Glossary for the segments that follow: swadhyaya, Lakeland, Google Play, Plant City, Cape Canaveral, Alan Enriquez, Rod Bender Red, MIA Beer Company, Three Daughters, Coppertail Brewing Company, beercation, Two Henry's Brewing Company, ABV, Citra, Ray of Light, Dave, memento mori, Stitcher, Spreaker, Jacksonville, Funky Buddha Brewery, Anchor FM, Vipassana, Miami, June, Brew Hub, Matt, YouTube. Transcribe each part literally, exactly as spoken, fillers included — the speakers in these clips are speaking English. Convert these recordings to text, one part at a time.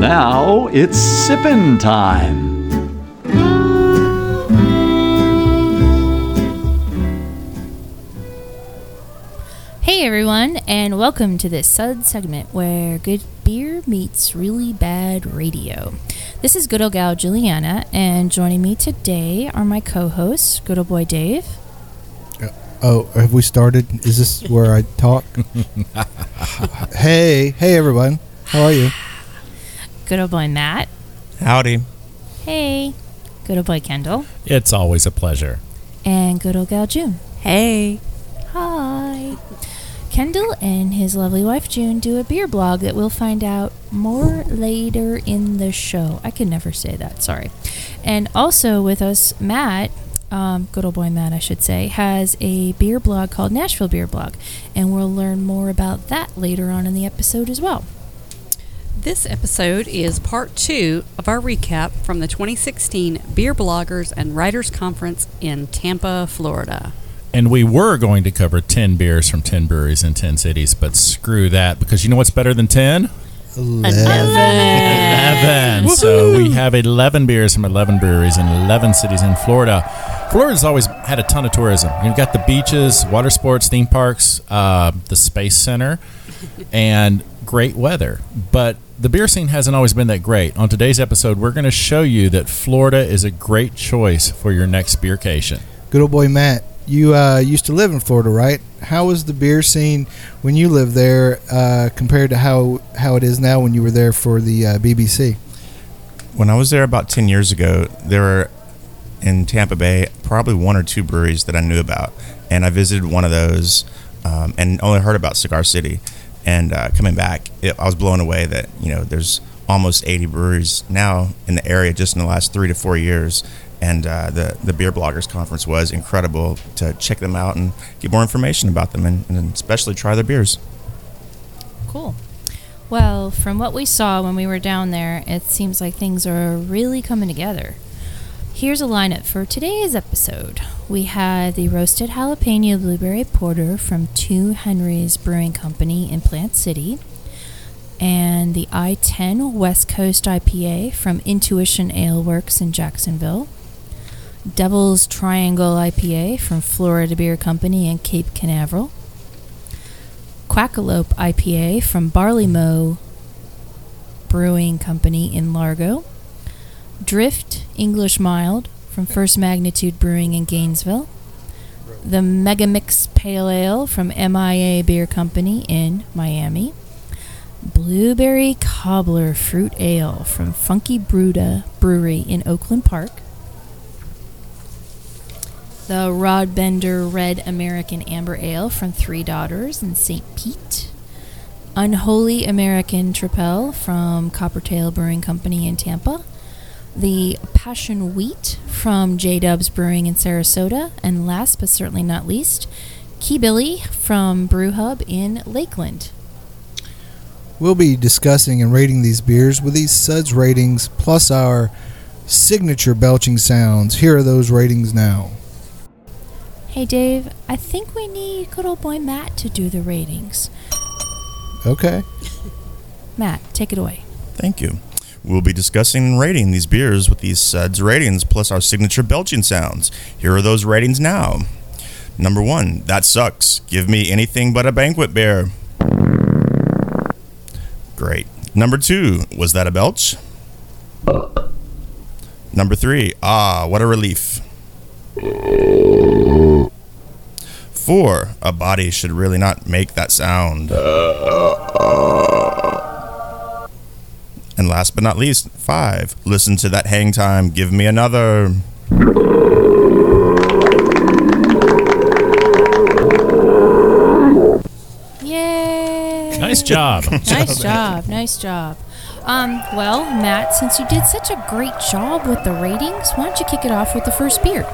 Now it's sippin' time. Hey everyone, and welcome to this Sud segment where good beer meets really bad radio. This is good old gal Juliana, and joining me today are my co-hosts, good old boy Dave. Uh, oh, have we started? Is this where I talk? hey, hey everyone, how are you? Good old boy Matt. Howdy. Hey. Good old boy Kendall. It's always a pleasure. And good old gal June. Hey. Hi. Kendall and his lovely wife June do a beer blog that we'll find out more later in the show. I can never say that, sorry. And also with us, Matt, um, good old boy Matt, I should say, has a beer blog called Nashville Beer Blog. And we'll learn more about that later on in the episode as well. This episode is part two of our recap from the twenty sixteen Beer Bloggers and Writers Conference in Tampa, Florida. And we were going to cover ten beers from ten breweries in ten cities, but screw that, because you know what's better than ten? eleven. eleven. eleven. So we have eleven beers from eleven breweries in eleven cities in Florida. Florida's always had a ton of tourism. You've got the beaches, water sports, theme parks, uh, the Space Center, and great weather. But the beer scene hasn't always been that great. On today's episode, we're going to show you that Florida is a great choice for your next beercation. Good old boy Matt, you uh, used to live in Florida, right? How was the beer scene when you lived there uh, compared to how, how it is now when you were there for the uh, B B C? When I was there about ten years ago, there were in Tampa Bay probably one or two breweries that I knew about. And I visited one of those um, and only heard about Cigar City. And uh, coming back, it, I was blown away that, you know, there's almost eighty breweries now in the area just in the last three to four years. And uh, the, the Beer Bloggers Conference was incredible to check them out and get more information about them and, and especially try their beers. Cool. Well, from what we saw when we were down there, it seems like things are really coming together. Here's a lineup for today's episode. We had the Roasted Jalapeno Blueberry Porter from Two Henry's Brewing Company in Plant City, and the I ten West Coast I P A from Intuition Ale Works in Jacksonville, Devil's Triangle I P A from Florida Beer Company in Cape Canaveral, Quackalope I P A from Barley Mow Brewing Company in Largo, Drift English Mild from First Magnitude Brewing in Gainesville, the Mega Mix Pale Ale from M I A Beer Company in Miami, Blueberry Cobbler Fruit Ale from Funky Buddha Brewery in Oakland Park, the Rod Bender Red American Amber Ale from Three Daughters in St Pete, Unholy American Tripel from Coppertail Brewing Company in Tampa, the Passion Wheat from J-Dubs Brewing in Sarasota, and last but certainly not least, Key Billy from Brew Hub in Lakeland. We'll be discussing and rating these beers with these Suds ratings plus our signature belching sounds. Here are those ratings now. Hey Dave, I think we need good old boy Matt to do the ratings. Okay. Matt, take it away. Thank you. We'll be discussing and rating these beers with these Suds ratings plus our signature belching sounds. Here are those ratings now. Number one, that sucks. Give me anything but a banquet beer. Great. Number two, was that a belch? Number three, ah, what a relief. Four, a body should really not make that sound. And last but not least, five, listen to that hang time, give me another. Yay! Nice job. Nice job. Nice job. Um, well, Matt, since you did such a great job with the ratings, why don't you kick it off with the first beer?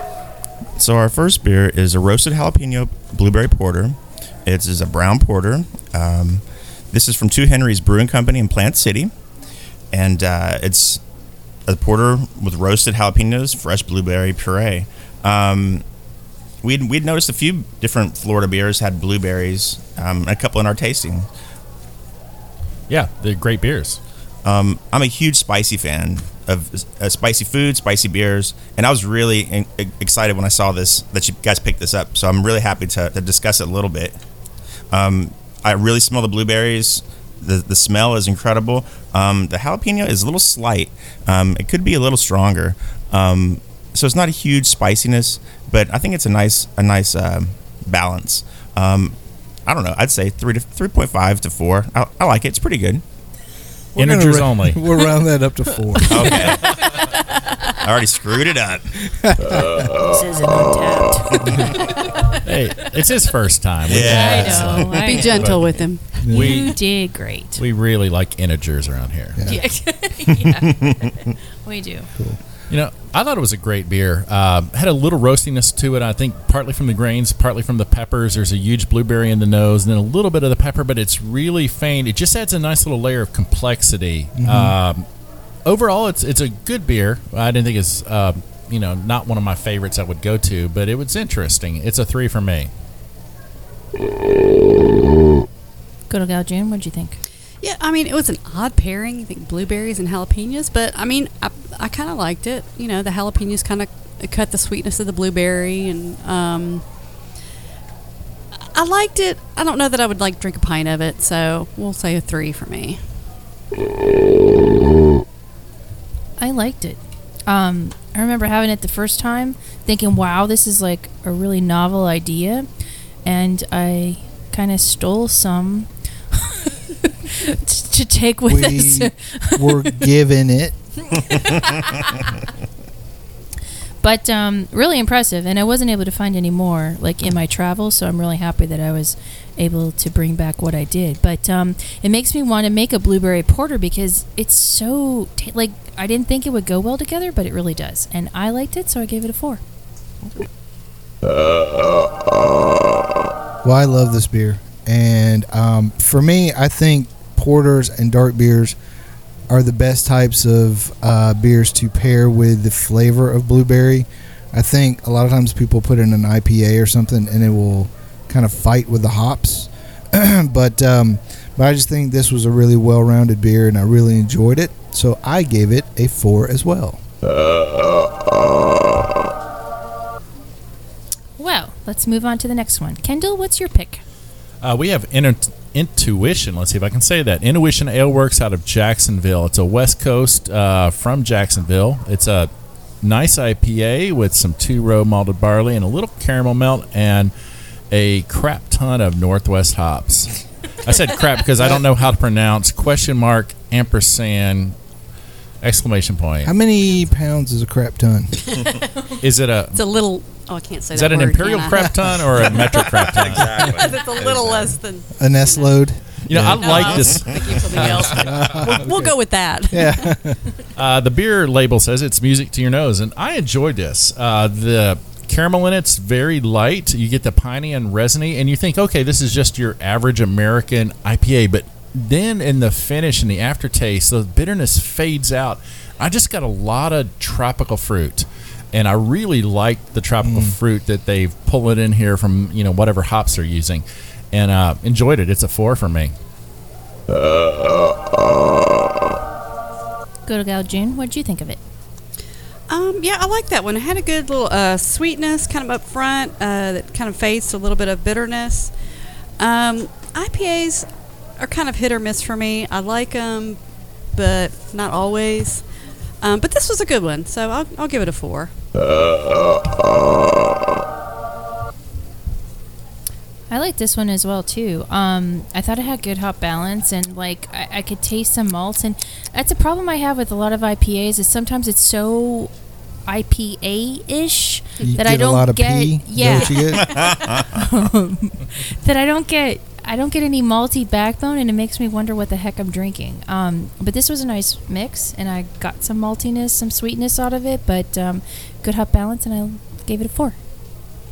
So our first beer is a roasted jalapeno blueberry porter. It is a brown porter. Um, this is from Two Henry's Brewing Company in Plant City. And uh, it's a porter with roasted jalapenos, fresh blueberry puree. Um, we'd, we'd noticed a few different Florida beers had blueberries, um, a couple in our tasting. Yeah, they're great beers. Um, I'm a huge spicy fan of uh, spicy food, spicy beers, and I was really in- excited when I saw this, that you guys picked this up. So I'm really happy to, to discuss it a little bit. Um, I really smell the blueberries. The the smell is incredible. Um, the jalapeno is a little slight. Um, it could be a little stronger. Um, so it's not a huge spiciness, but I think it's a nice a nice um, balance. Um, I don't know. I'd say three to three point five to four. I, I like it. It's pretty good. Integers ra- only. We'll round that up to four. Okay. I already screwed it up. This isn't untapped. Hey, it's his first time. Yeah, I know. I Be know. gentle but with him. We you did great. We really like integers around here. Yeah, yeah. yeah. We do. Cool. You know, I thought it was a great beer. Uh, had a little roastiness to it, I think, partly from the grains, partly from the peppers. There's a huge blueberry in the nose and then a little bit of the pepper, but it's really faint. It just adds a nice little layer of complexity. Mm-hmm. Um, overall, it's it's a good beer. I didn't think it's, uh, you know, not one of my favorites I would go to, but it was interesting. It's a three for me. Good old gal June, what'd you think? Yeah, I mean, it was an odd pairing, I think, blueberries and jalapenos, but, I mean, I, I kind of liked it. You know, the jalapenos kind of cut the sweetness of the blueberry, and um, I liked it. I don't know that I would, like, drink a pint of it, so we'll say a three for me. I liked it. Um, I remember having it the first time, thinking, wow, this is, like, a really novel idea, and I kind of stole some... to take with we us. We're given it. But um, really impressive, and I wasn't able to find any more like in my travels, so I'm really happy that I was able to bring back what I did. But um, it makes me want to make a blueberry porter because it's so t- like I didn't think it would go well together, but it really does, and I liked it, so I gave it a four. Well, I love this beer, and um, for me, I think porters and dark beers are the best types of uh, beers to pair with the flavor of blueberry. I think a lot of times people put in an I P A or something and it will kind of fight with the hops. but um, but I just think this was a really well-rounded beer and I really enjoyed it. So I gave it a four as well. Well, let's move on to the next one. Kendall, what's your pick? Uh, we have Inter- Intuition. Let's see if I can say that. Intuition Ale Works out of Jacksonville. It's a West Coast uh, from Jacksonville. It's a nice I P A with some two-row malted barley and a little caramel melt and a crap ton of Northwest hops. I said crap because I don't know how to pronounce question mark ampersand exclamation point. How many pounds is a crap ton? Is it a? It's a little. Oh, I can't say that. Is that, that an word, imperial crap ton or a metric crap ton? Exactly. It's a little less than a nest load. You know, yeah. I no, like I was this. Else. Uh, we'll, okay. we'll go with that. Yeah. uh, the beer label says it's music to your nose, and I enjoyed this. Uh, the caramel in it's very light. You get the piney and resiny, and you think, okay, this is just your average American I P A. But then in the finish and the aftertaste, the bitterness fades out. I just got a lot of tropical fruit. And I really like the tropical mm. fruit that they've pulled in here from, you know, whatever hops they're using. And uh, enjoyed it. It's a four for me. Good old gal June, what did you think of it? Um, yeah, I like that one. It had a good little uh, sweetness kind of up front uh, that kind of fades to a little bit of bitterness. Um, I P As are kind of hit or miss for me. I like them, but not always. Um, but this was a good one, so I'll, I'll give it a four. I like this one as well too. Um, I thought it had good hop balance, and like I, I could taste some malts. And that's a problem I have with a lot of I P As is sometimes it's so I P A-ish that I don't get. Yeah, that I don't get I don't get any malty backbone, and it makes me wonder what the heck I'm drinking. Um, but this was a nice mix, and I got some maltiness, some sweetness out of it, but um, good hop balance, and I gave it a four.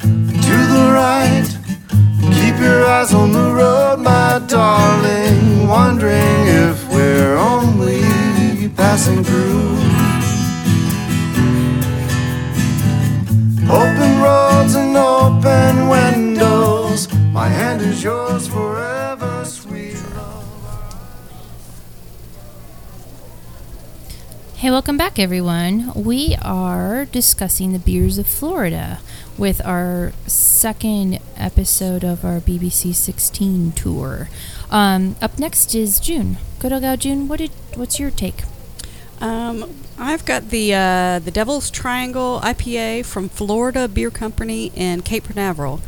to the right. Keep your eyes on the road, my darling, wondering if we're only passing through. Open roads and open windows, my hand is yours forever, sweet love. Hey, welcome back, everyone. We are discussing the beers of Florida with our second episode of our B B C sixteen tour. Um, up next is June. Good old gal June, what did, what's your take? Um, I've got the uh, the Devil's Triangle I P A from Florida Beer Company in Cape Canaveral.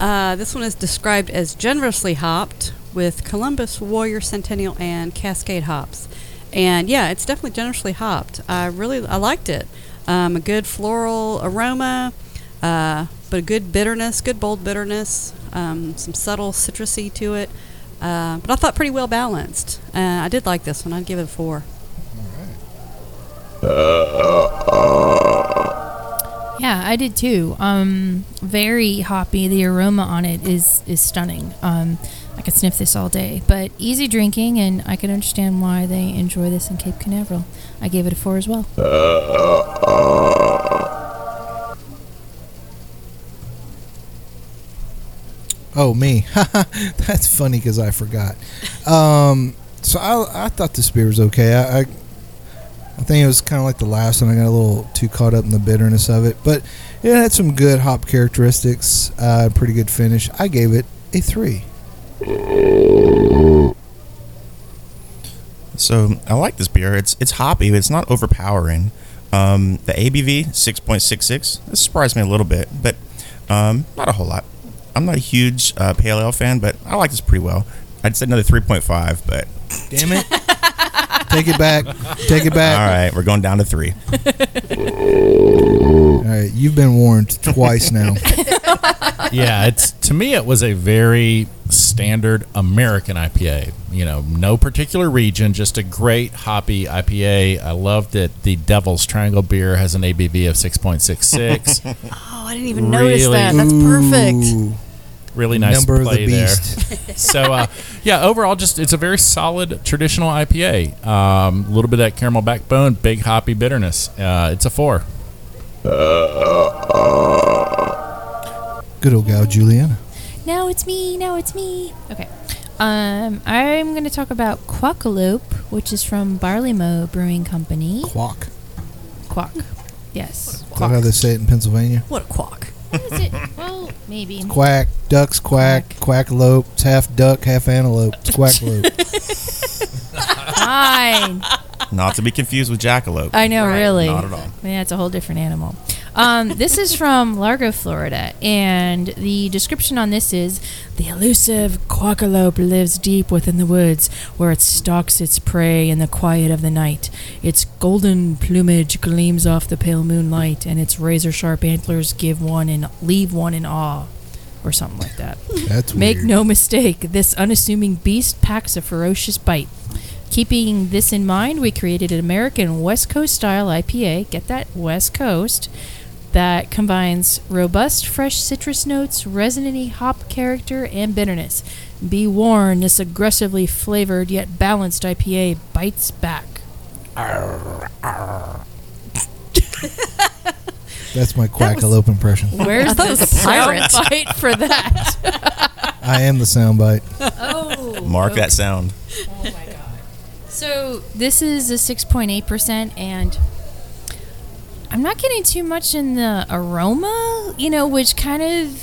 Uh, this one is described as generously hopped with Columbus, Warrior, Centennial, and Cascade hops. And yeah, it's definitely generously hopped. I really, I liked it. Um, a good floral aroma, uh, but a good bitterness, good bold bitterness, um, some subtle citrusy to it. Uh, but I thought pretty well balanced. Uh, I did like this one. I'd give it a four. Yeah, I did too. Um, very hoppy. The aroma on it is is stunning. Um, I could sniff this all day, but easy drinking, and I can understand why they enjoy this in Cape Canaveral. I gave it a four as well. Uh, uh, uh. Oh, me. That's funny because I forgot. Um, so I, I thought this beer was okay. I, I, I think it was kind of like the last one. I got a little too caught up in the bitterness of it, but it had some good hop characteristics, uh, pretty good finish. I gave it a three. So I like this beer. It's it's hoppy, but it's not overpowering. Um, the A B V six point six six. This surprised me a little bit, but um, not a whole lot. I'm not a huge uh, pale ale fan, but I like this pretty well. I'd say another three point five, but damn it, take it back, take it back. All right, we're going down to three. All right, you've been warned twice now. Yeah, it's to me it was a very standard American I P A. You know, no particular region, just a great hoppy I P A. I love that the Devil's Triangle beer has an A B V of six point six six. Oh, I didn't even really notice that. That's perfect. really nice Number play of the beast. there. So, uh, yeah, overall, just it's a very solid traditional I P A. A um, little bit of that caramel backbone, big hoppy bitterness. Uh, it's a four. Good old gal, Juliana. Now it's me. Now it's me. Okay. Um, I'm going to talk about Quackalope, which is from Barley Mow Brewing Company. Quack. Quack. Yes. Is that how they say it in Pennsylvania? What a quack. What is it? Well, maybe. It's quack. Ducks quack. Quackalope. It's half duck, half antelope. It's Quackalope. Fine. Not to be confused with jackalope. I know, right? Really. Not at all. I mean, that's a whole different animal. Um, this is from Largo, Florida, and the description on this is, the elusive quackalope lives deep within the woods, where it stalks its prey in the quiet of the night. Its golden plumage gleams off the pale moonlight, and its razor-sharp antlers give one and leave one in awe. Or something like that. That's Make weird. No mistake, this unassuming beast packs a ferocious bite. Keeping this in mind, we created an American West Coast-style I P A, get that, West Coast, that combines robust, fresh citrus notes, resiny hop character, and bitterness. Be warned, this aggressively flavored yet balanced I P A bites back. Arr, arr. That's my Quackalope impression. Where's the pirate bite for that? I am the sound bite. Oh. Mark okay. that sound. Oh, my God. So this is a six point eight percent, and I'm not getting too much in the aroma, you know, which kind of,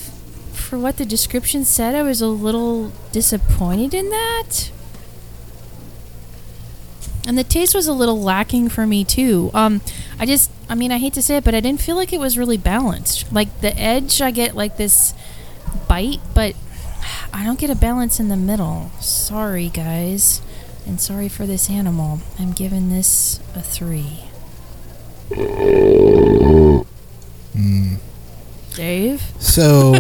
for what the description said, I was a little disappointed in that. And the taste was a little lacking for me, too. Um, I just, I mean, I hate to say it, but I didn't feel like it was really balanced. Like, the edge, I get, like, this bite, but I don't get a balance in the middle. Sorry, guys. And sorry for this animal. I'm giving this a three. Mm. Dave? So,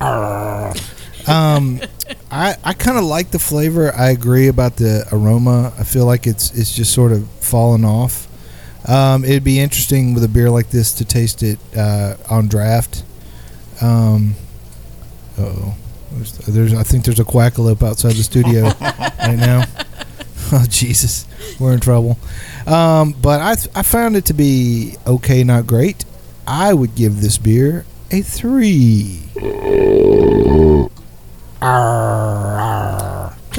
um, I I kind of like the flavor. I agree about the aroma. I feel like it's it's just sort of fallen off. Um, it'd be interesting with a beer like this to taste it uh, on draft. Um, uh-oh. There's, there's, I think there's a Quackalope outside the studio right now. Oh, Jesus. We're in trouble. Um, but I th- I found it to be okay, not great. I would give this beer a three. Good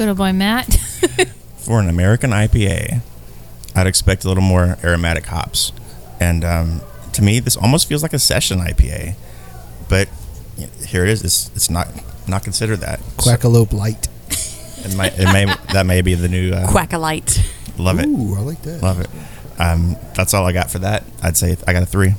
old boy, Matt. For an American I P A, I'd expect a little more aromatic hops. And um, to me, this almost feels like a session I P A. But here it is. It's, it's not not considered that. Quackalope light. It might, it may, that may be the new... Uh, Quackalite. Love it. Ooh, I like that. Love it. Um, that's all I got for that. I'd say I got a three.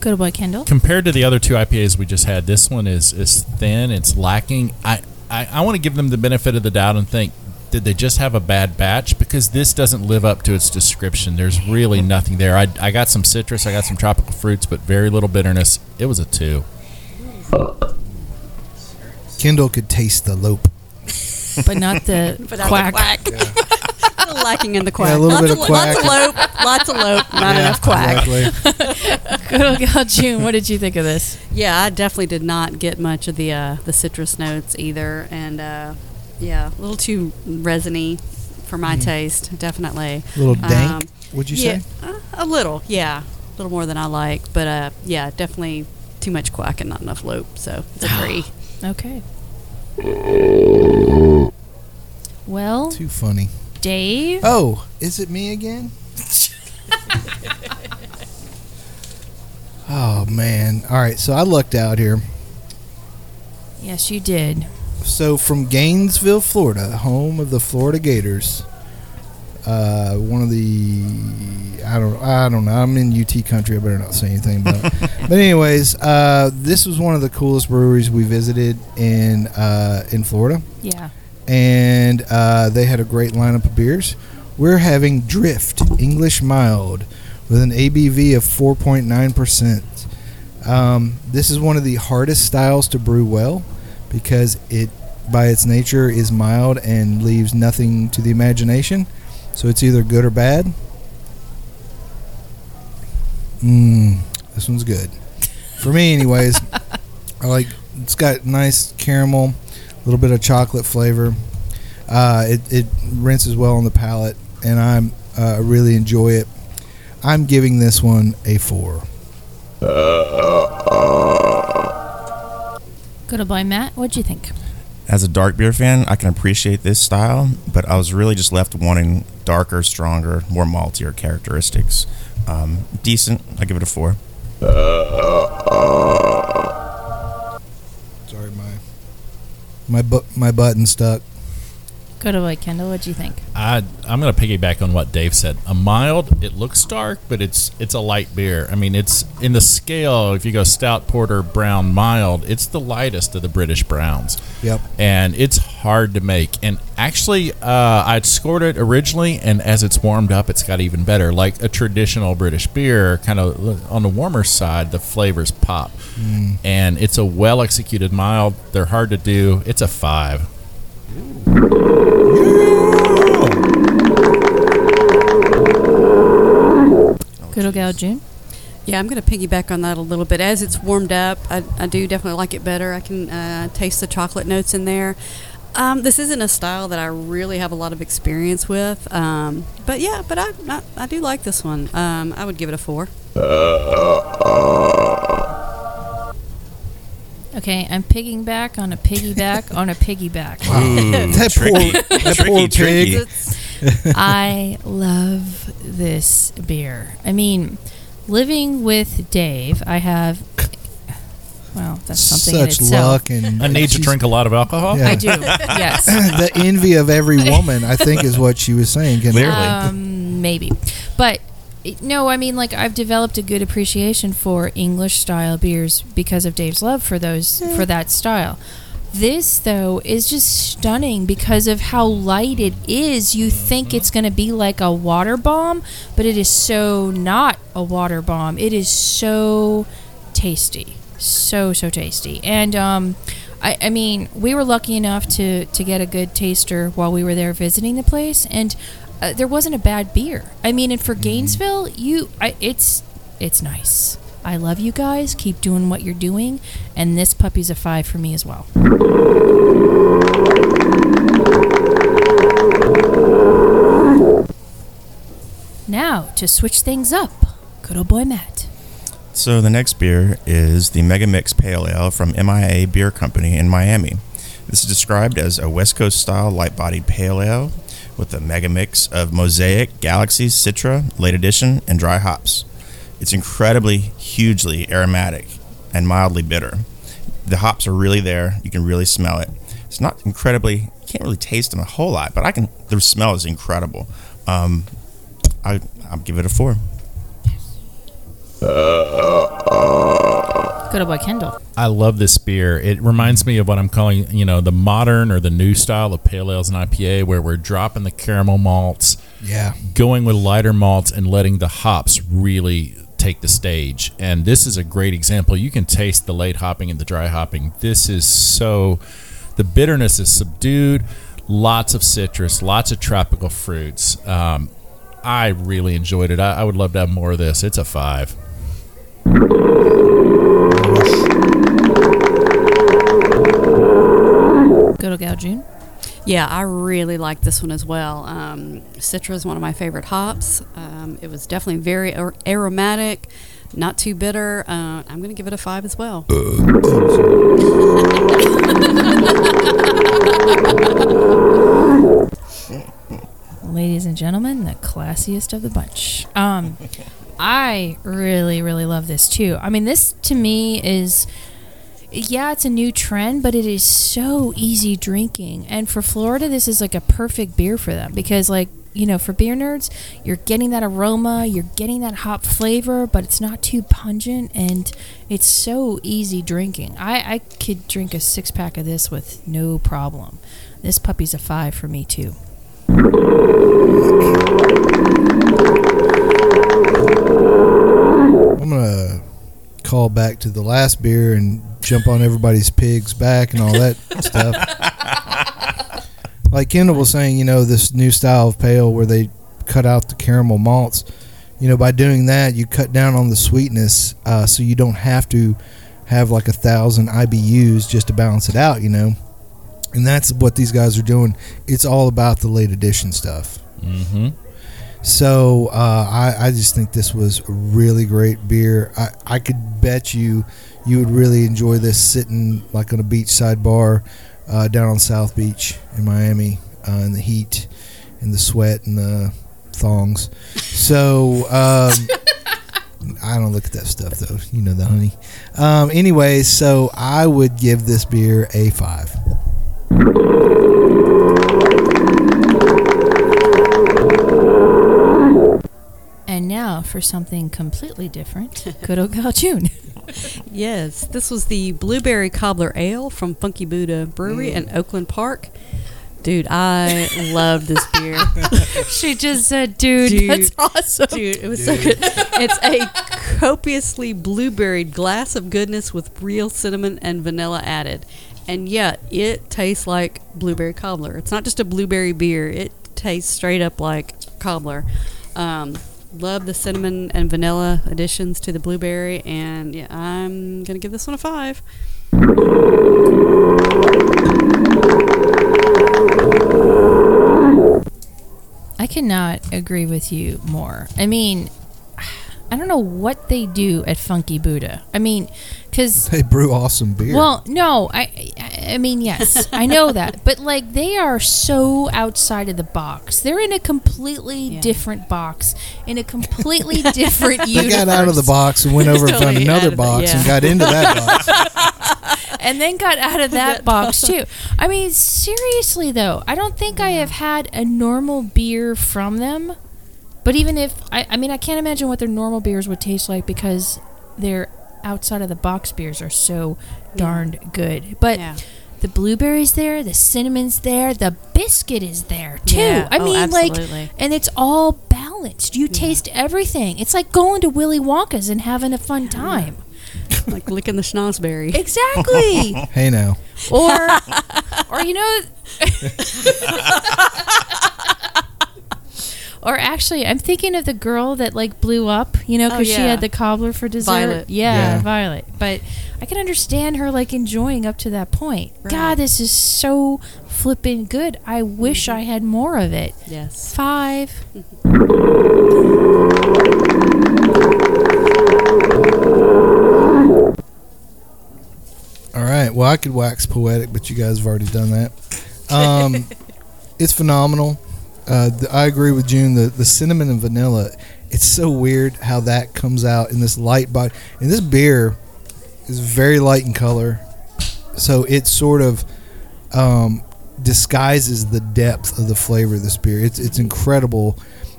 Good boy, Kendall. Compared to the other two I P As we just had, this one is, is thin. It's lacking. I, I, I want to give them the benefit of the doubt and think, did they just have a bad batch? Because this doesn't live up to its description. There's really nothing there. I, I got some citrus. I got some tropical fruits, but very little bitterness. It was a two. Kendall could taste the lope. But not the but quack. Not the quack. Yeah. A little lacking in the quack. Yeah, a little lots bit of, of quack. Lots of lope. Lots of lope. Not yeah, enough quack. Exactly. Good old girl, June, what did you think of this? Yeah, I definitely did not get much of the uh, the citrus notes either. And, uh, yeah, a little too resiny for my mm. taste, definitely. A little dank, um, would you yeah, say? Uh, a little, yeah. A little more than I like. But, uh, yeah, definitely too much quack and not enough lope. So it's a three. Okay. Well, too funny, Dave. Oh, is it me again? Oh man! All right, so I lucked out here. Yes, you did. So from Gainesville, Florida, home of the Florida Gators, uh, one of the I don't I don't know. I'm in U T country. I better not say anything about it. But anyways, uh, this was one of the coolest breweries we visited in uh, in Florida. Yeah. And uh, they had a great lineup of beers. We're having Drift English Mild with an A B V of four point nine percent. Um, this is one of the hardest styles to brew well because it, by its nature, is mild and leaves nothing to the imagination. So it's either good or bad. Mmm. This one's good. for me anyways. I like it's got nice caramel, a little bit of chocolate flavor. Uh, it, it rinses well on the palate, and I'm uh, really enjoy it. I'm giving this one a four. Uh, uh, uh. Good boy, Matt. What'd you think? As a dark beer fan, I can appreciate this style, but I was really just left wanting darker, stronger, more maltier characteristics. Um, decent. I give it a four. Uh, uh, uh. Sorry, my my bu- my button stuck. Go to like Kendall. What do you think? I I'm gonna piggyback on what Dave said. A mild. It looks dark, but it's it's a light beer. I mean, it's in the scale. If you go stout, porter, brown, mild, it's the lightest of the British browns. Yep. And it's hard to make. And actually, uh, I'd scored it originally, and as it's warmed up, it's got even better. Like a traditional British beer, kind of on the warmer side, the flavors pop. Mm. And it's a well executed mild. They're hard to do. It's a five. Ooh. Good old gal June. Yeah, I'm going to piggyback on that a little bit. As it's warmed up, I, I do definitely like it better. I can uh, taste the chocolate notes in there. Um, this isn't a style that I really have a lot of experience with. Um, but yeah, but I, I I do like this one. Um, I would give it a four. Okay, I'm pigging back on a piggyback on a piggyback. Ooh, that tricky, poor, that tricky, poor pig. I love this beer. I mean, living with Dave, I have. Well, that's something Such in itself. Luck and I need to drink a lot of alcohol. Yeah. I do. Yes. The envy of every woman, I think, is what she was saying. Clearly, um, maybe, but. No, I mean, like, I've developed a good appreciation for English-style beers because of Dave's love for those for that style. This, though, is just stunning because of how light it is. You think it's going to be like a water bomb, but it is so not a water bomb. It is so tasty. So, so tasty. And, um... I, I mean, we were lucky enough to, to get a good taster while we were there visiting the place, and uh, there wasn't a bad beer. I mean, and for Gainesville, you, I, it's it's nice. I love you guys. Keep doing what you're doing, and this puppy's a five for me as well. Now, to switch things up, good old boy Matt. So the next beer is the Mega Mix Pale Ale from M I A Beer Company in Miami. This is described as a West Coast style light-bodied pale ale with a mega mix of Mosaic, Galaxy, Citra, Late Edition, and dry hops. It's incredibly, hugely aromatic and mildly bitter. The hops are really there. You can really smell it. It's not incredibly, you can't really taste them a whole lot, but I can. The smell is incredible. Um, I, I'll give it a four. Uh, uh, uh. Good boy, Kendall. I love this beer. It reminds me of what I'm calling, you know, the modern or the new style of pale ales and I P A, where we're dropping the caramel malts, yeah, going with lighter malts and letting the hops really take the stage. And this is a great example. You can taste the late hopping and the dry hopping. This is so, the bitterness is subdued. Lots of citrus, lots of tropical fruits. Um, I really enjoyed it. I, I would love to have more of this. It's a five. Good old gal June. Yeah, I really like this one as well. Um, Citra is one of my favorite hops. Um, it was definitely very ar- aromatic, not too bitter. Uh, I'm going to give it a five as well. Ladies and gentlemen, the classiest of the bunch. Um, I really, really love this too. I mean, this to me is... Yeah, it's a new trend, but it is so easy drinking. And for Florida, this is like a perfect beer for them because, like, you know, for beer nerds, you're getting that aroma, you're getting that hop flavor, but it's not too pungent, and it's so easy drinking. I, I could drink a six-pack of this with no problem. This puppy's a five for me, too. I'm going to call back to the last beer and jump on everybody's pigs back and all that stuff. Like Kendall was saying, you know, this new style of pale where they cut out the caramel malts. you know, by doing that, you cut down on the sweetness, uh, so you don't have to have like a thousand I B Us just to balance it out, you know. And that's what these guys are doing. It's all about the late edition stuff. Mm-hmm. So uh, I, I just think this was a really great beer. I, I could bet you you would really enjoy this sitting like on a beachside bar uh, down on South Beach in Miami uh, in the heat and the sweat and the thongs. So um, I don't look at that stuff, though. You know the honey. Um, anyway, so I would give this beer a five. And now for something completely different. Good old girl June. Yes, this was the Blueberry Cobbler Ale from Funky Buddha Brewery mm. in Oakland Park. Dude, I love this beer. She just said, dude, dude, that's awesome. Dude, it was dude. so good. It's a copiously blueberried glass of goodness with real cinnamon and vanilla added. And yeah, it tastes like blueberry cobbler. It's not just a blueberry beer. It tastes straight up like cobbler. Um, love the cinnamon and vanilla additions to the blueberry. And yeah, I'm going to give this one a five. I cannot agree with you more. I mean... I don't know what they do at Funky Buddha. I mean, because... They brew awesome beer. Well, no. I I mean, yes. I know that. But, like, they are so outside of the box. They're in a completely yeah. different box, in a completely different universe. They got out of the box and went over and found another box the, yeah. and got into that box. And then got out of that box, too. I mean, seriously, though. I don't think yeah. I have had a normal beer from them. But even if, I, I mean, I can't imagine what their normal beers would taste like because their outside-of-the-box beers are so darned yeah. good. But yeah. the blueberry's there, the cinnamon's there, the biscuit is there, too. Yeah. I oh, mean, absolutely. like, and it's all balanced. You yeah. taste everything. It's like going to Willy Wonka's and having a fun time. Like licking the schnozberry. Exactly. Hey, now. Or, or you know... Or actually, I'm thinking of the girl that, like, blew up, you know, because oh, yeah. she had the cobbler for dessert. Violet. Yeah, yeah, Violet. But I can understand her, like, enjoying up to that point. Right. God, this is so flippin' good. I wish mm-hmm. I had more of it. Yes. Five. All right. Well, I could wax poetic, but you guys have already done that. Um, it's phenomenal. Uh, the, I agree with June. The, the cinnamon and vanilla, it's so weird how that comes out in this light body. And this beer is very light in color, so it sort of um, disguises the depth of the flavor of this beer. It's it's incredible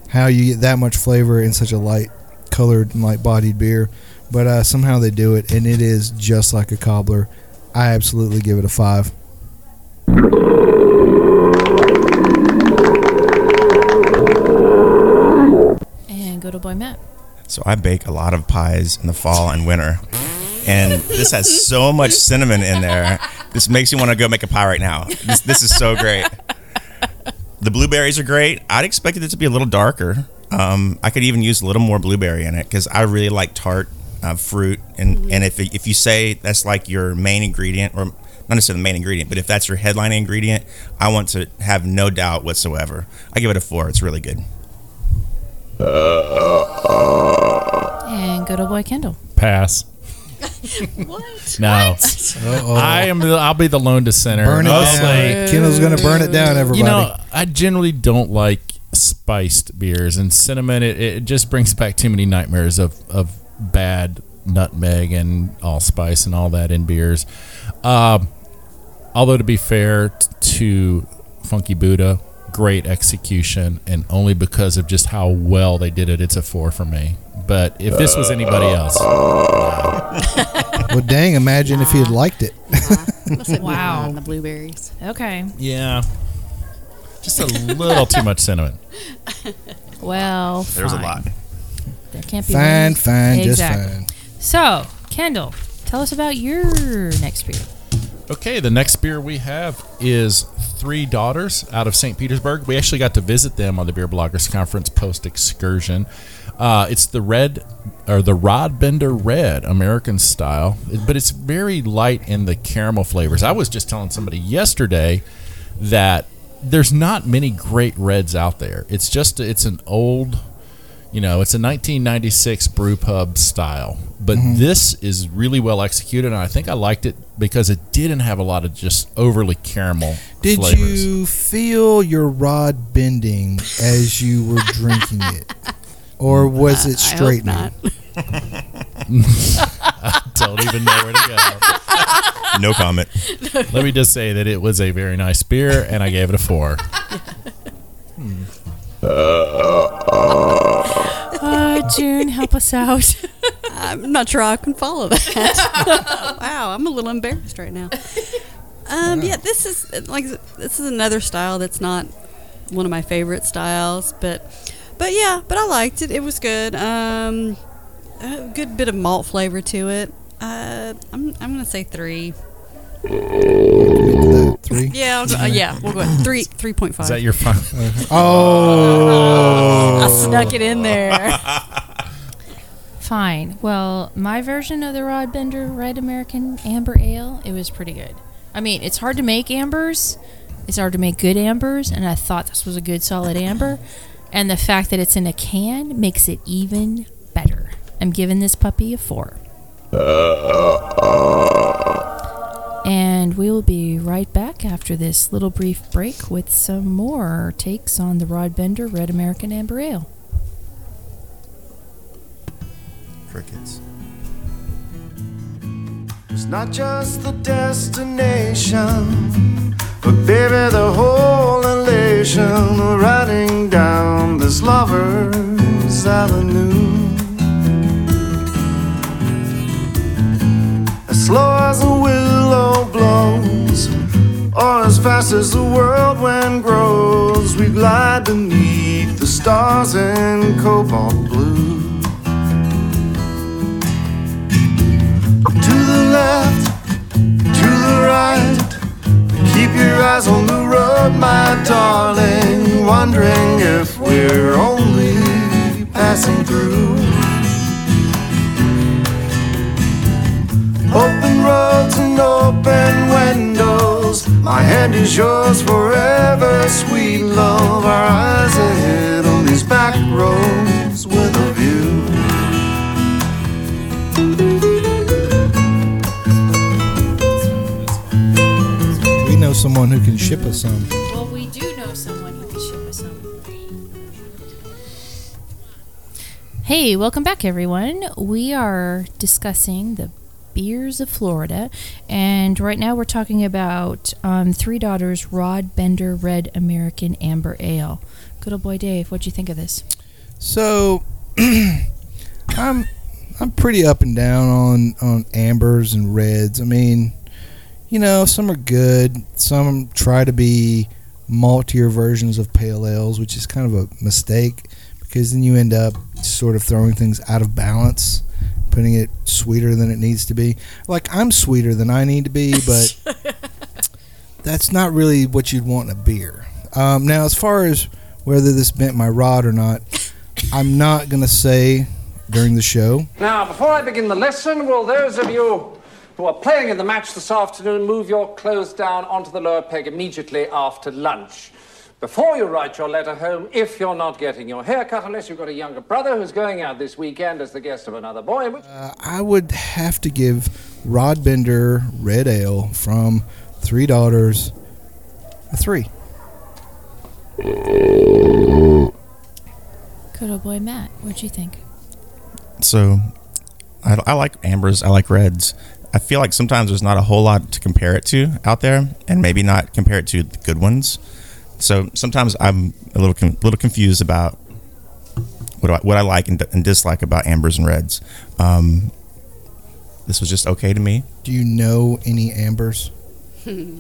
how you get that much flavor in such a light colored and light bodied beer, but uh, somehow they do it, and it is just like a cobbler. I absolutely give it a five. Boy Matt. So I bake a lot of pies in the fall and winter, and this has so much cinnamon in there. This makes me want to go make a pie right now. This, this is so great. The blueberries are great. I'd expected it to be a little darker. Um, I could even use a little more blueberry in it because I really like tart uh, fruit. And mm-hmm. and if if you say that's like your main ingredient, or not necessarily the main ingredient, but if that's your headline ingredient, I want to have no doubt whatsoever. I give it a four. It's really good. And good old boy Kendall. Pass. What? No. What? I am. I'll be the lone dissenter. Burn it down. Like, Kendall's going to burn it down, everybody. You know, I generally don't like spiced beers, and cinnamon, it, it just brings back too many nightmares of, of bad nutmeg and allspice and all that in beers. Um, although, to be fair to Funky Buddha, great execution, and only because of just how well they did it, it's a four for me. But if this was anybody else, wow. Well, dang! Imagine wow. if he had liked it. Wow, wow. On the blueberries. Okay. Yeah, just a little too much cinnamon. Well, there's fine. a lot. There can't be fine, much. fine, exactly. just fine. So, Kendall, tell us about your next beer. Okay, the next beer we have is Three Daughters out of Saint Petersburg. We actually got to visit them on the Beer Bloggers Conference post-excursion. Uh, it's the red, or the Rod Bender Red, American style, but it's very light in the caramel flavors. I was just telling somebody yesterday that there's not many great reds out there. It's just, it's an old, you know, it's a nineteen ninety-six brew pub style, but mm-hmm. this is really well executed, and I think I liked it because it didn't have a lot of just overly caramel Did flavors. You feel your rod bending as you were drinking it, or was uh, it straightening? I hope not. I don't even know where to go. No comment. Let me just say that it was a very nice beer, and I gave it a four. hmm. Uh, uh, uh, June, help us out. I'm not sure I can follow that. Wow, I'm a little embarrassed right now. Um, yeah, this is like this is another style that's not one of my favorite styles, but but yeah, but I liked it. It was good. Um, a good bit of malt flavor to it. Uh, I'm I'm gonna say three. Three? Yeah, I'll go, uh, yeah, we'll go ahead. Three, three point five. Is that your final? Oh, I snuck it in there. Fine. Well, my version of the Rod Bender Red American Amber Ale, it was pretty good. I mean, it's hard to make ambers. It's hard to make good ambers, and I thought this was a good solid amber. And the fact that it's in a can makes it even better. I'm giving this puppy a four. Uh, uh, uh. And we will be right back after this little brief break with some more takes on the Rod Bender Red American Amber Ale. Crickets. It's not just the destination, but baby, the whole elation, riding down this lover's avenue. Slow as a willow blows, or as fast as the world wind grows, we glide beneath the stars in cobalt blue. To the left, to the right, keep your eyes on the road, my darling, wondering if we're only passing through. Open roads and open windows, my hand is yours forever, sweet love. Our eyes ahead on these back roads with a view. We know someone who can ship us some. Well, we do know someone who can ship us some. Hey, welcome back, everyone. We are discussing the Beers of Florida, and right now we're talking about um, Three Daughters Rod Bender Red American Amber Ale. Good old boy Dave, what'd you think of this? So, I'm I'm pretty up and down on on ambers and reds. I mean, you know, some are good, some try to be maltier versions of pale ales, which is kind of a mistake because then you end up sort of throwing things out of balance, putting it sweeter than it needs to be. Like, I'm sweeter than I need to be, but that's not really what you'd want in a beer. Um, now, as far as whether this bent my rod or not, I'm not going to say during the show. Now, before I begin the lesson, will those of you who are playing in the match this afternoon move your clothes down onto the lower peg immediately after lunch? Before you write your letter home, if you're not getting your hair cut, unless you've got a younger brother who's going out this weekend as the guest of another boy. Uh, I would have to give Rod Bender Red Ale from Three Daughters a three. Good old boy Matt, what'd you think? So, I, I like ambers, I like reds. I feel like sometimes there's not a whole lot to compare it to out there, and maybe not compare it to the good ones. So sometimes I'm a little com- little confused about what I, what I like and, d- and dislike about ambers and reds. Um, this was just okay to me. Do you know any ambers? That's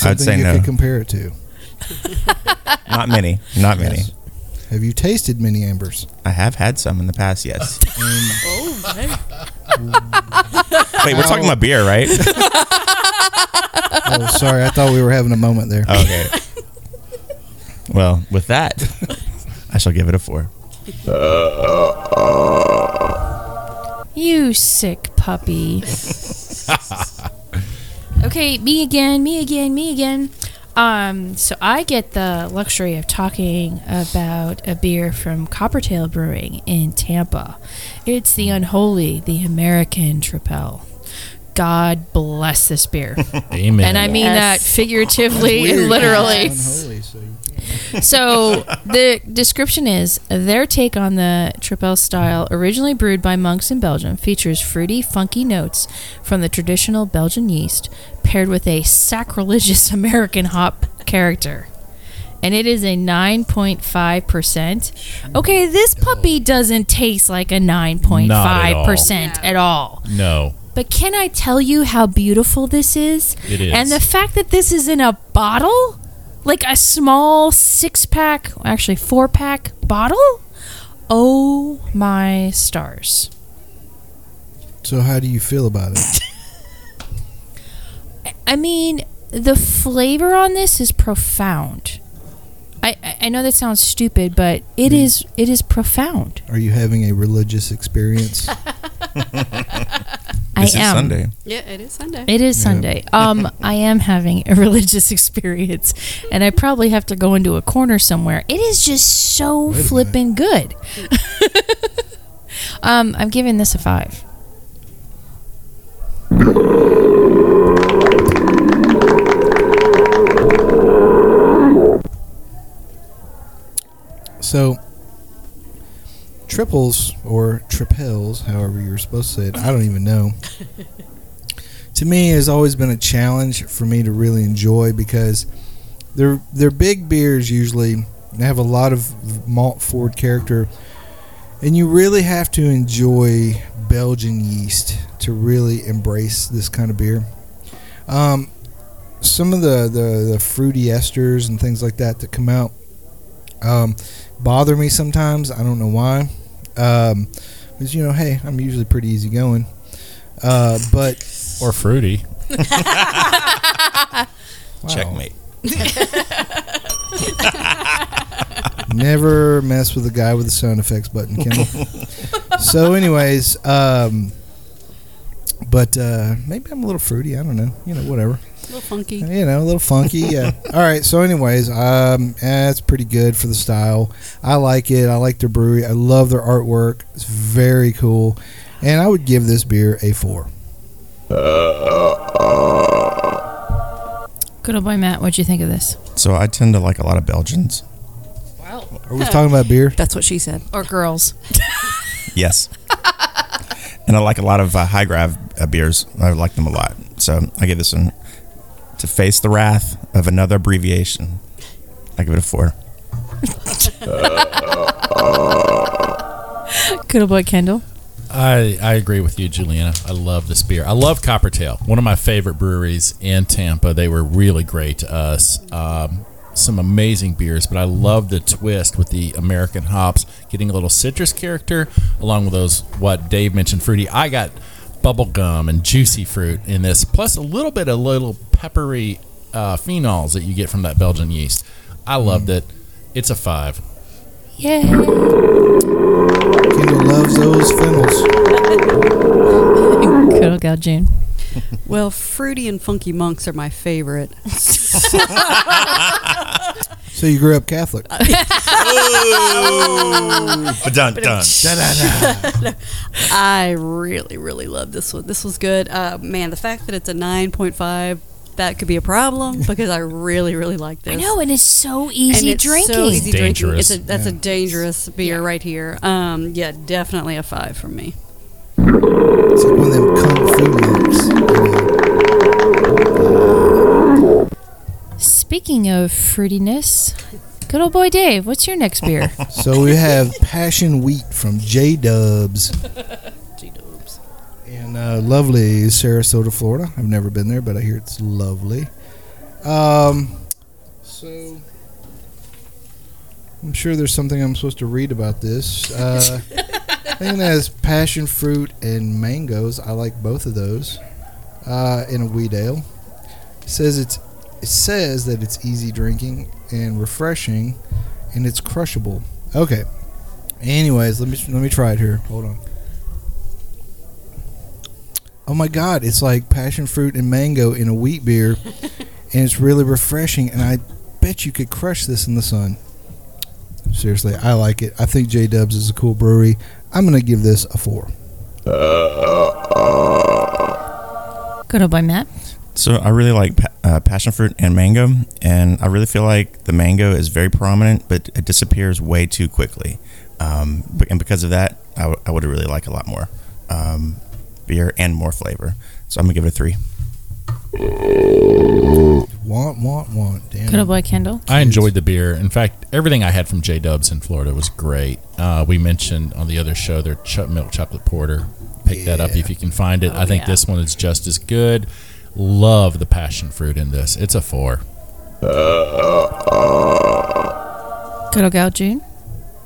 something you no. could compare it to. Not many. Not many. Yes. Have you tasted many ambers? I have had some in the past, yes. um, oh, man. Wait, we're talking about beer, right? Oh, sorry. I thought we were having a moment there. Okay. Well, with that, I shall give it a four. You sick puppy. Okay, me again, me again, me again. Um, so I get the luxury of talking about a beer from Coppertail Brewing in Tampa. It's the Unholy, the American Tripel. God bless this beer. Amen. And I mean yes. that figuratively weird, and literally. Unholy, so. So the description is, their take on the Tripel style, originally brewed by monks in Belgium, features fruity, funky notes from the traditional Belgian yeast, paired with a sacrilegious American hop character. And it is a nine point five percent. Okay, this puppy doesn't taste like a nine point five percent at, yeah. at all. No. But can I tell you how beautiful this is? It is. And the fact that this is in a bottle, like a small six-pack, actually four-pack bottle? Oh, my stars. So how do you feel about it? I mean, the flavor on this is profound. I, I know that sounds stupid, but it mm. is it is profound. Are you having a religious experience? I this am. Is Sunday. Yeah, it is Sunday. It is yeah. Sunday. Um, I am having a religious experience, and I probably have to go into a corner somewhere. It is just so flippin' good. um, I'm giving this a five. So, triples or tripels, however you're supposed to say it, I don't even know. To me, it has always been a challenge for me to really enjoy because they're they're big beers usually. They have a lot of malt forward character, and you really have to enjoy Belgian yeast to really embrace this kind of beer. Um, some of the, the the fruity esters and things like that that come out. Um, bother me sometimes. I don't know why. Um, because you know, hey, I'm usually pretty easygoing. Uh, but or fruity. Checkmate. Never mess with a guy with a sound effects button, Kendall. So, anyways, um, but uh, maybe I'm a little fruity. I don't know. You know, whatever. A little funky. You know, a little funky, yeah. All right, so anyways, um, eh, it's pretty good for the style. I like it. I like their brewery. I love their artwork. It's very cool. And I would give this beer a four. Good old boy, Matt. What'd you think of this? So I tend to like a lot of Belgians. Wow. Are we talking about beer? That's what she said. Or girls. Yes. And I like a lot of uh, high-grav uh, beers. I like them a lot. So I give this one. To face the wrath of another abbreviation, I give it a four. Good old boy, Kendall. I, I agree with you, Juliana. I love this beer. I love Coppertail. One of my favorite breweries in Tampa. They were really great to us. Um, some amazing beers, but I love the twist with the American hops, getting a little citrus character, along with those, what Dave mentioned, fruity. I got bubble gum and juicy fruit in this, plus a little bit of little peppery uh, phenols that you get from that Belgian yeast. I loved it. It's a five. Yay. Kendall loves those phenols. Good old gal June. Well, fruity and funky monks are my favorite. So you grew up Catholic. Oh. Dun, dun. I really, really love this one. This was good. Uh, man, the fact that it's a nine point five, that could be a problem because I really, really like this. I know, and it's so easy and it's drinking. So easy dangerous. Drinking. It's a, that's yeah. a dangerous beer yeah. right here. Um, yeah, definitely a five from me. It's like one of them kung fu moves. Speaking of fruitiness, good old boy Dave, what's your next beer? So we have Passion Wheat from J-Dubs. J-Dubs. In uh, lovely Sarasota, Florida. I've never been there, but I hear it's lovely. Um, so I'm sure there's something I'm supposed to read about this. Uh And it has passion fruit and mangoes. I like both of those. Uh, in a wheat ale. It says it's it says that it's easy drinking and refreshing, and it's crushable. Okay. Anyways, let me let me try it here. Hold on. Oh my God! It's like passion fruit and mango in a wheat beer, and it's really refreshing. And I bet you could crush this in the sun. Seriously, I like it. I think J-Dubs is a cool brewery. I'm gonna give this a four. Uh, uh, Good old boy, Matt. So I really like pa- uh, passion fruit and mango, and I really feel like the mango is very prominent, but it disappears way too quickly. Um, and because of that, I, w- I would really like a lot more um, beer and more flavor. So I'm going to give it a three. Want, want, want. Damn. Good old boy, Kendall. I enjoyed the beer. In fact, everything I had from J-Dubs in Florida was great. Uh, we mentioned on the other show their ch- milk chocolate porter. Pick yeah. that up if you can find it. Oh, I think yeah. this one is just as good. Love the passion fruit in this. It's a four. Uh, uh, uh. Good old gal, June.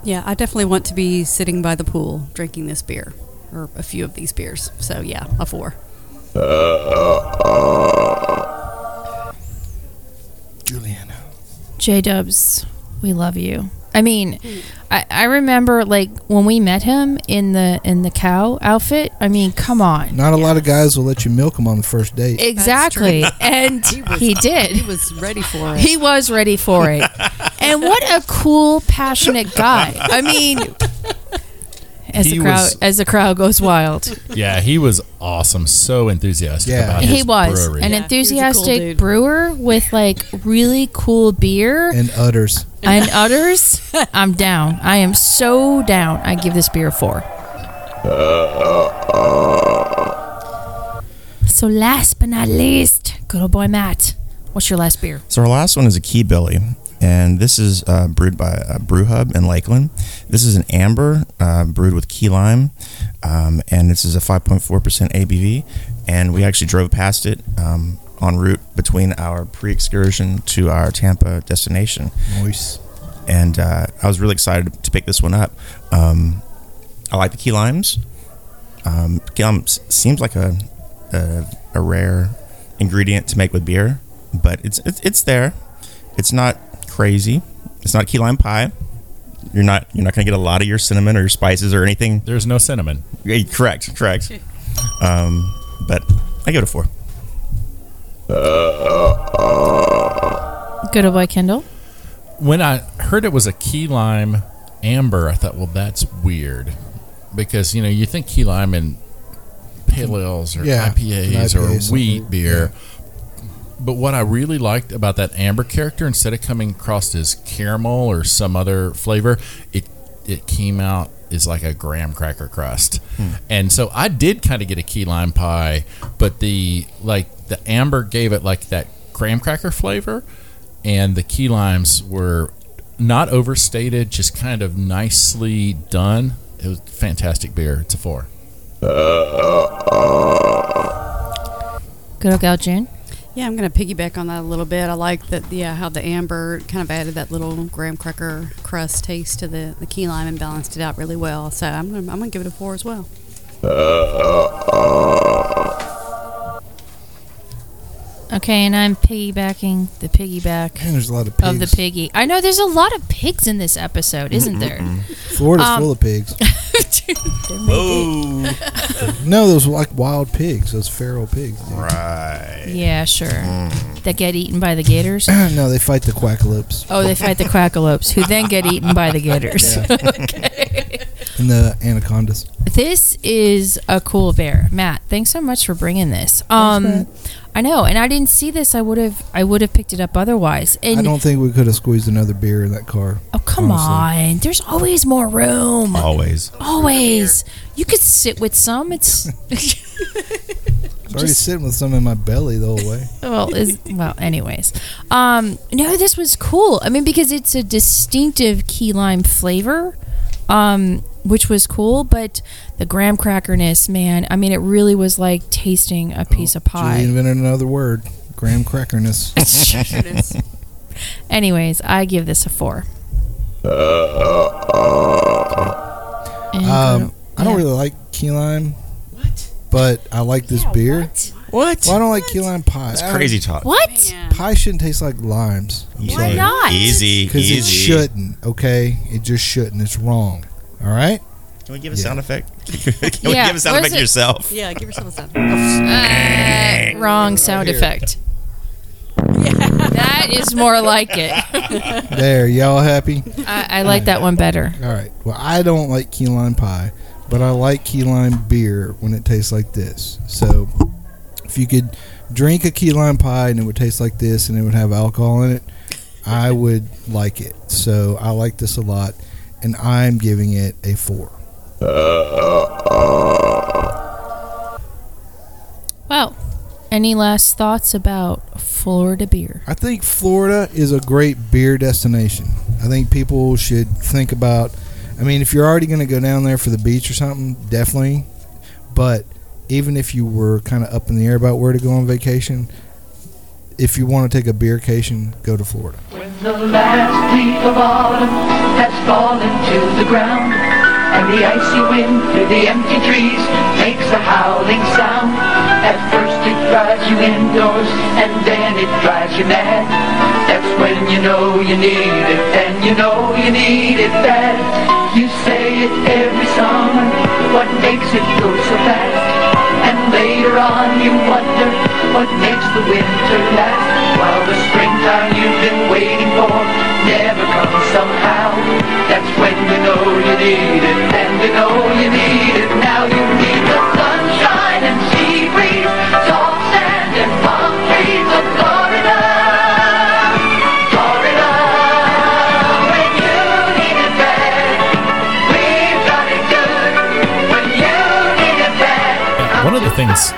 Yeah, I definitely want to be sitting by the pool drinking this beer, or a few of these beers. So, yeah, a four. Uh, uh, uh. Juliana. J-Dubs, we love you. I mean, mm. I, I remember, like, when we met him in the in the cow outfit. I mean, come on. Not a yes. lot of guys will let you milk him on the first date. Exactly. And he, was, he did. He was ready for it. He was ready for it. And what a cool, passionate guy. I mean, as he the crowd was, as the crowd goes wild. Yeah, he was awesome. So enthusiastic yeah. about he his was. brewery. An yeah, enthusiastic he was a cool brewer with, like, really cool beer. And udders. And udders. I'm down. I am so down. I give this beer a four. Uh, uh, uh. So last but not least, good old boy Matt. What's your last beer? So our last one is a Key Belly. And this is uh, brewed by uh, Brew Hub in Lakeland. This is an amber uh, brewed with key lime, um, and this is a five point four percent A B V. And we actually drove past it um, en route between our pre-excursion to our Tampa destination. Nice. And uh, I was really excited to pick this one up. Um, I like the key limes. Um, key lime seems like a, a a rare ingredient to make with beer, but it's it's, it's there. It's not crazy. It's not key lime pie. You're not you're not gonna get a lot of your cinnamon or your spices or anything. There's no cinnamon. Yeah, correct, correct. Um, but I give it a four. Uh, uh, Good old boy, Kendall. When I heard it was a key lime amber, I thought, well, that's weird, because you know you think key lime in pale ales or yeah, I P As, I P As or wheat beer. Yeah. But what I really liked about that amber character, instead of coming across as caramel or some other flavor, it it came out as like a graham cracker crust. Hmm. And so I did kind of get a key lime pie, but the like the amber gave it like that graham cracker flavor, and the key limes were not overstated, just kind of nicely done. It was a fantastic beer. It's a four. Uh, uh, uh. Good old gal, June. Yeah, I'm going to piggyback on that a little bit. I like that, yeah, how the amber kind of added that little graham cracker crust taste to the, the key lime and balanced it out really well. So I'm going to I'm gonna give it a four as well. Uh, uh, uh. Okay, and I'm piggybacking the piggyback Man, there's a lot of, pigs. of the piggy. I know there's a lot of pigs in this episode, isn't mm-hmm. there? Florida's um, full of pigs. Whoa. No, those were like wild pigs, those feral pigs. Dude. Right. Yeah, sure. Mm. That get eaten by the gators? No, they fight the quackalopes. Oh, they fight the quackalopes, who then get eaten by the gators. Yeah. Okay. And the anacondas. This is a cool bear. Matt, thanks so much for bringing this. Um, I know, and I didn't see this. I would have I would have picked it up otherwise. And I don't think we could have squeezed another beer in that car. Oh, come honestly. on. There's always more room. Always. Always. You could sit with some. It's I'm already just, sitting with some in my belly the whole way. Well, is well, anyways. Um, no, this was cool. I mean, because it's a distinctive key lime flavor. Um, which was cool, but the graham crackerness, man, I mean, it really was like tasting a piece oh, of pie. You invented another word, graham crackerness. Anyways, I give this a four. Uh, uh, uh. Um, I don't really like key lime. What? But I like this yeah, beer. What? What? Well, I don't what? like key lime pie. It's crazy talk. What? Man. Pie shouldn't taste like limes. I'm Why sorry. not? Easy, Because it shouldn't, okay? It just shouldn't. It's wrong. All right? Can we give a yeah. sound effect? Can yeah. we give a sound Where's effect it? yourself? Yeah, give yourself a sound effect. uh, wrong sound right effect. Yeah. That is more like it. There, y'all happy? I, I like that one better. All right. Well, I don't like key lime pie, but I like key lime beer when it tastes like this. So... if you could drink a key lime pie and it would taste like this and it would have alcohol in it, I would like it. So I like this a lot, and I'm giving it a four. Well, any last thoughts about Florida beer? I think Florida is a great beer destination. I think people should think about, I mean, if you're already going to go down there for the beach or something, definitely. But even if you were kind of up in the air about where to go on vacation, if you want to take a beercation, go to Florida. When the last leaf of autumn has fallen to the ground, and the icy wind through the empty trees makes a howling sound, at first it drives you indoors, and then it drives you mad. That's when you know you need it, and you know you need it bad. You say it every summer, what makes it go so fast? And later on you wonder what makes the winter last, while the springtime you've been waiting for never comes somehow. That's when you know you need it, and you know you need it now. You need the sunshine and sea breeze, soft sand and palm trees of Florida, Florida. When you need it bad, we've got it good. When you need it bad. One of the things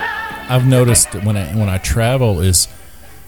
I've noticed when I when I travel is,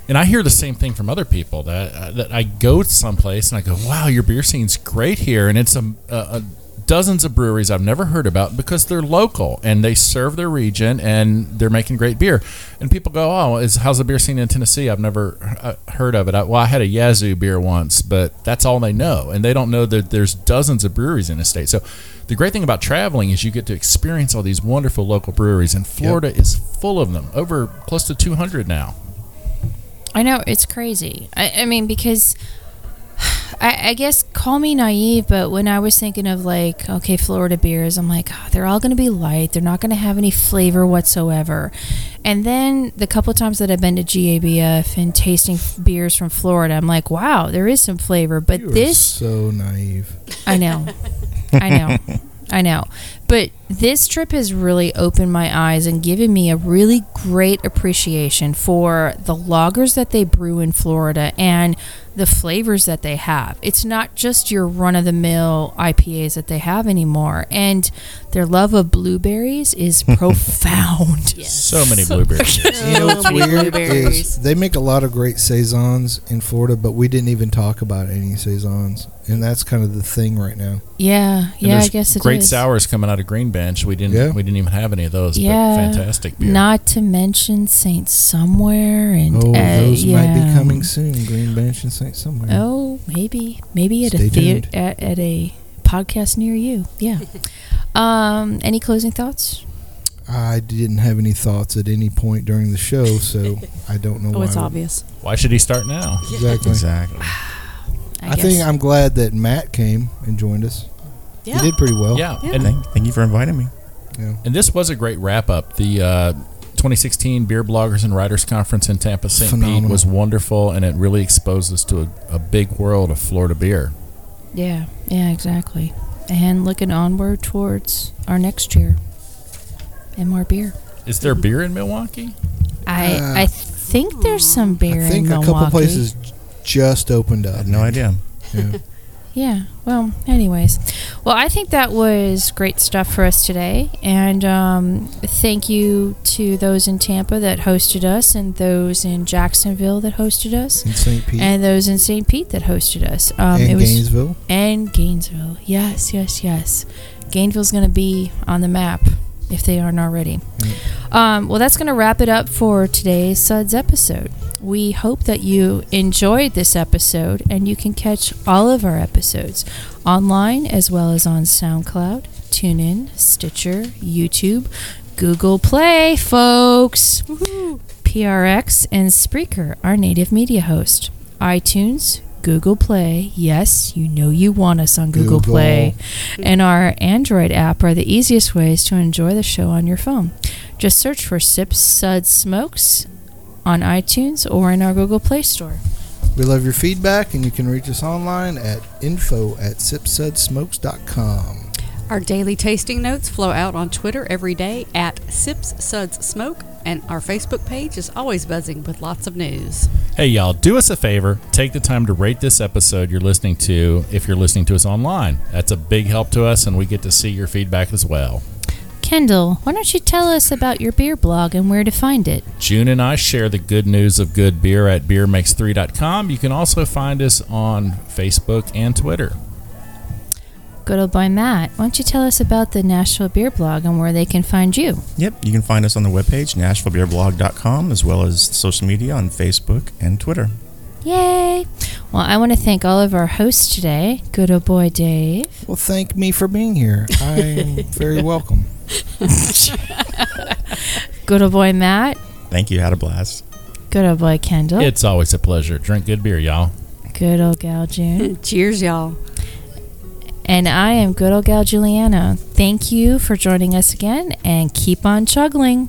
and I hear the same thing from other people, that uh, that I go someplace and I go, wow, your beer scene's great here, and it's a, a, a dozens of breweries I've never heard about because they're local and they serve their region and they're making great beer. And people go, oh, is how's the beer scene in Tennessee? I've never uh, heard of it. I, well, I had a Yazoo beer once, but that's all they know, and they don't know that there's dozens of breweries in the state. So the great thing about traveling is you get to experience all these wonderful local breweries, and Florida yep. is full of them, over close to two hundred now. I know, it's crazy. I, I mean, because I, I guess call me naive, but when I was thinking of like, okay, Florida beers, I'm like, oh, they're all going to be light. They're not going to have any flavor whatsoever. And then the couple of times that I've been to G A B F and tasting beers from Florida, I'm like, wow, there is some flavor. But you this are so naive. I know. I know. I know. But this trip has really opened my eyes and given me a really great appreciation for the lagers that they brew in Florida and the flavors that they have. It's not just your run-of-the-mill I P As that they have anymore. And their love of blueberries is profound. Yes. So many blueberries. You know what's weird is they make a lot of great saisons in Florida, but we didn't even talk about any saisons. And that's kind of the thing right now. Yeah, yeah, I guess it is. Great sours coming out of Green Bench. We didn't yeah. we didn't even have any of those. Yeah. But fantastic beer. Not to mention Saint Somewhere and oh, uh, those yeah. might be coming soon, Green Bench and Saint Somewhere. Oh, maybe. Maybe at Stay a theater, at, at a podcast near you. Yeah. um any closing thoughts? I didn't have any thoughts at any point during the show, so I don't know oh, why. Oh, it's obvious. Why should he start now? Exactly. Exactly. I, I think I'm glad that Matt came and joined us. Yeah. You did pretty well. Yeah, yeah. And thank, thank you for inviting me. Yeah. And this was a great wrap-up. The uh, twenty sixteen Beer Bloggers and Writers Conference in Tampa, Saint Pete was wonderful, and it really exposed us to a, a big world of Florida beer. Yeah, yeah, exactly. And looking onward towards our next year and more beer. Is there beer in Milwaukee? I uh, I think there's some beer in Milwaukee. I think a couple places just opened up. I had no idea. Yeah. Yeah, well, anyways. Well, I think that was great stuff for us today. And um, thank you to those in Tampa that hosted us, and those in Jacksonville that hosted us. And Saint Pete. And those in Saint Pete that hosted us. Um, and it was, Gainesville. And Gainesville. Yes, yes, yes. Gainesville's going to be on the map if they aren't already. Mm. Um, well, that's going to wrap it up for today's Suds episode. We hope that you enjoyed this episode, and you can catch all of our episodes online as well as on SoundCloud, TuneIn, Stitcher, YouTube, Google Play, folks. Woohoo. P R X and Spreaker, our native media host. iTunes, Google Play. Yes, you know you want us on Google, Google Play. And our Android app are the easiest ways to enjoy the show on your phone. Just search for Sips, Suds, Smokes on iTunes or in our Google Play Store. We love your feedback, and you can reach us online at info at sips suds smokes dot com. Our daily tasting notes flow out on Twitter every day at SipsSudsSmoke, and our Facebook page is always buzzing with lots of news. Hey, y'all, do us a favor. Take the time to rate this episode you're listening to if you're listening to us online. That's a big help to us, and we get to see your feedback as well. Kendall, why don't you tell us about your beer blog and where to find it? June and I share the good news of good beer at beer makes three dot com. You can also find us on Facebook and Twitter. Good old boy Matt, why don't you tell us about the Nashville Beer Blog and where they can find you? Yep, you can find us on the webpage, nashville beer blog dot com, as well as social media on Facebook and Twitter. Yay! Well, I want to thank all of our hosts today. Good old boy Dave. Well, thank me for being here. I'm very welcome. Good old boy Matt. Thank you, had a blast. Good old boy Kendall. It's always a pleasure. Drink good beer, y'all. Good old gal June. Cheers, y'all. And I am good old gal Juliana. Thank you for joining us again, and keep on chuggling.